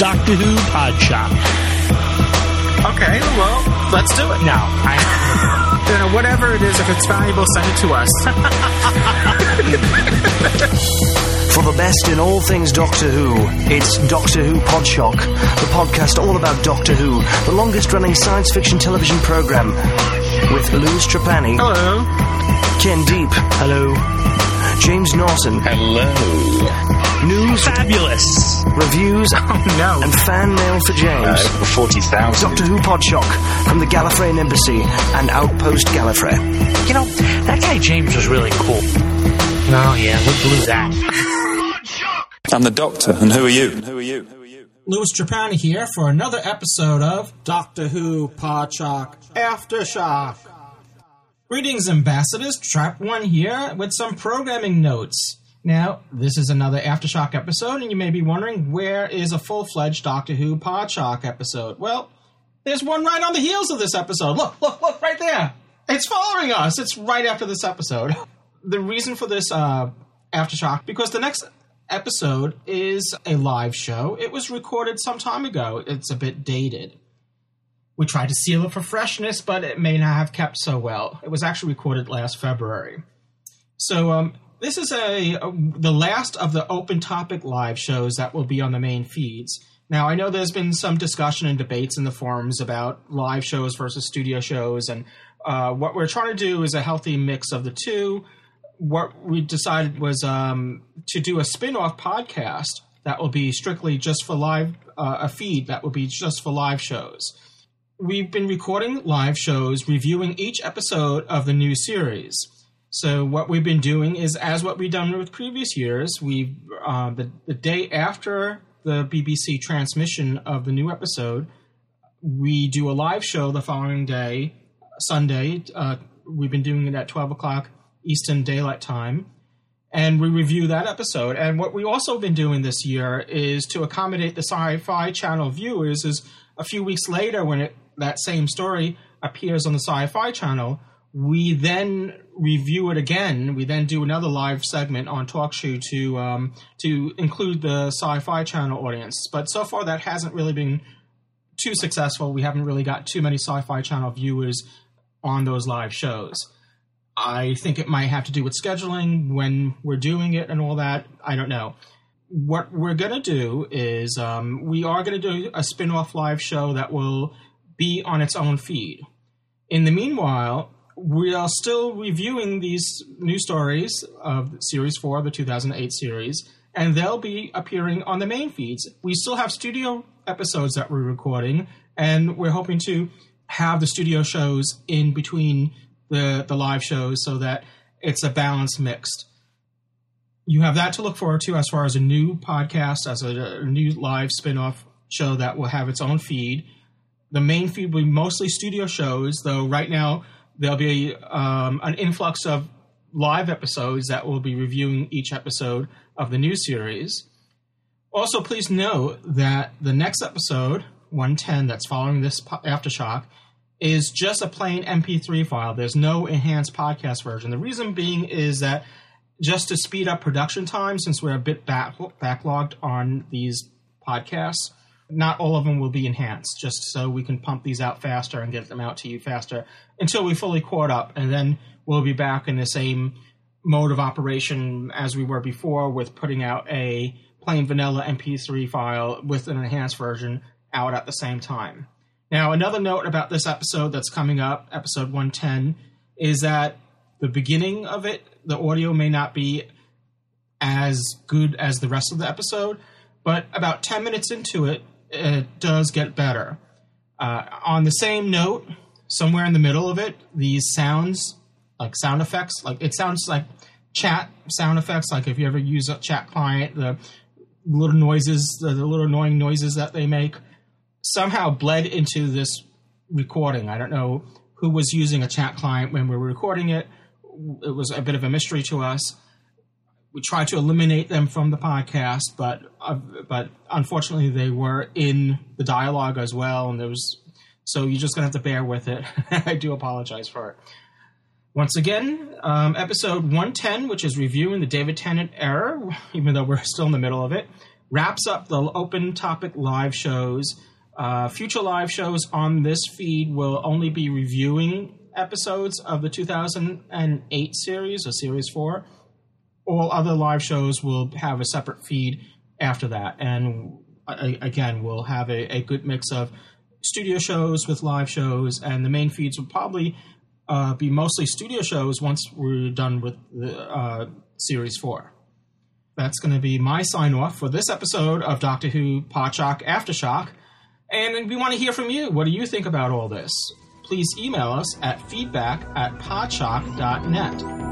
Doctor Who Podshock. Okay, well, let's do it. No, you know, whatever it is, if it's valuable, send it to us. For the best in all things Doctor Who, it's Doctor Who Podshock, the podcast all about Doctor Who, the longest-running science fiction television program, with Louis Trapani. Hello. Ken Deep. Hello. James Norton. Hello. News. Fabulous. Reviews. Oh, no. And fan mail for James. Over 40,000. Doctor Who Podshock, from the Gallifreyan Embassy and Outpost Gallifrey. You know, that guy James was really cool. Oh, yeah, we blew that. I'm the Doctor, and who are you? Louis Trapani here for another episode of Doctor Who Podshock Aftershock. Greetings, Ambassadors. Trap One here with some programming notes. Now, this is another Aftershock episode, and you may be wondering, where is a full-fledged Doctor Who Podshock episode? Well, there's one right on the heels of this episode. Look, right there. It's following us. It's right after this episode. The reason for this Aftershock, because the next episode is a live show. It was recorded some time ago. It's a bit dated. We tried to seal it for freshness, but it may not have kept so well. It was actually recorded last February. So this is the last of the open topic live shows that will be on the main feeds. Now, I know there's been some discussion and debates in the forums about live shows versus studio shows, and what we're trying to do is a healthy mix of the two. What we decided was to do a spin-off podcast that will be strictly just for live, a feed that will be just for live shows. We've been recording live shows, reviewing each episode of the new series. So what we've been doing is, as what we've done with previous years, we've the day after the BBC transmission of the new episode, we do a live show the following day, Sunday. We've been doing it at 12 o'clock Eastern Daylight Time, and we review that episode. And what we also been doing this year is, to accommodate the Sci-Fi Channel viewers, is a few weeks later when that same story appears on the Sci-Fi Channel, we then review it again. We then do another live segment on TalkShoe to include the Sci-Fi Channel audience. But so far that hasn't really been too successful. We haven't really got too many Sci-Fi Channel viewers on those live shows. I think it might have to do with scheduling, when we're doing it and all that. I don't know. What we're going to do is we are going to do a spin-off live show that will be on its own feed. In the meanwhile, we are still reviewing these new stories of Series 4 of the 2008 series, and they'll be appearing on the main feeds. We still have studio episodes that we're recording, and we're hoping to have the studio shows in between the live shows, so that it's a balanced mixed. You have that to look forward to as far as a new podcast, as a new live spin-off show that will have its own feed. The main feed will be mostly studio shows, though right now there'll be an influx of live episodes that will be reviewing each episode of the new series. Also, please note that the next episode, 110, that's following this Aftershock, is just a plain MP3 file. There's no enhanced podcast version. The reason being is that, just to speed up production time, since we're a bit backlogged on these podcasts, not all of them will be enhanced, just so we can pump these out faster and get them out to you faster until we fully caught up. And then we'll be back in the same mode of operation as we were before, with putting out a plain vanilla MP3 file with an enhanced version out at the same time. Now, another note about this episode that's coming up, episode 110, is that the beginning of it, the audio may not be as good as the rest of the episode, but about 10 minutes into it, it does get better. On the same note, somewhere in the middle of it, these sounds, like sound effects, like it sounds like chat sound effects, like if you ever use a chat client, the little noises, the little annoying noises that they make, somehow bled into this recording. I don't know who was using a chat client when we were recording it. It was a bit of a mystery to us. We tried to eliminate them from the podcast, but unfortunately they were in the dialogue as well, and there was, so you're just going to have to bear with it. I do apologize for it. Once again, episode 110, which is reviewing the David Tennant era, even though we're still in the middle of it, wraps up the open topic live shows. Future live shows on this feed will only be reviewing episodes of the 2008 series or Series 4. All other live shows will have a separate feed after that. And again, we'll have a good mix of studio shows with live shows, and the main feeds will probably be mostly studio shows once we're done with the Series 4. That's going to be my sign-off for this episode of Doctor Who Podshock Aftershock. And we want to hear from you. What do you think about all this? Please email us at feedback@podshock.net.